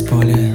танцполе.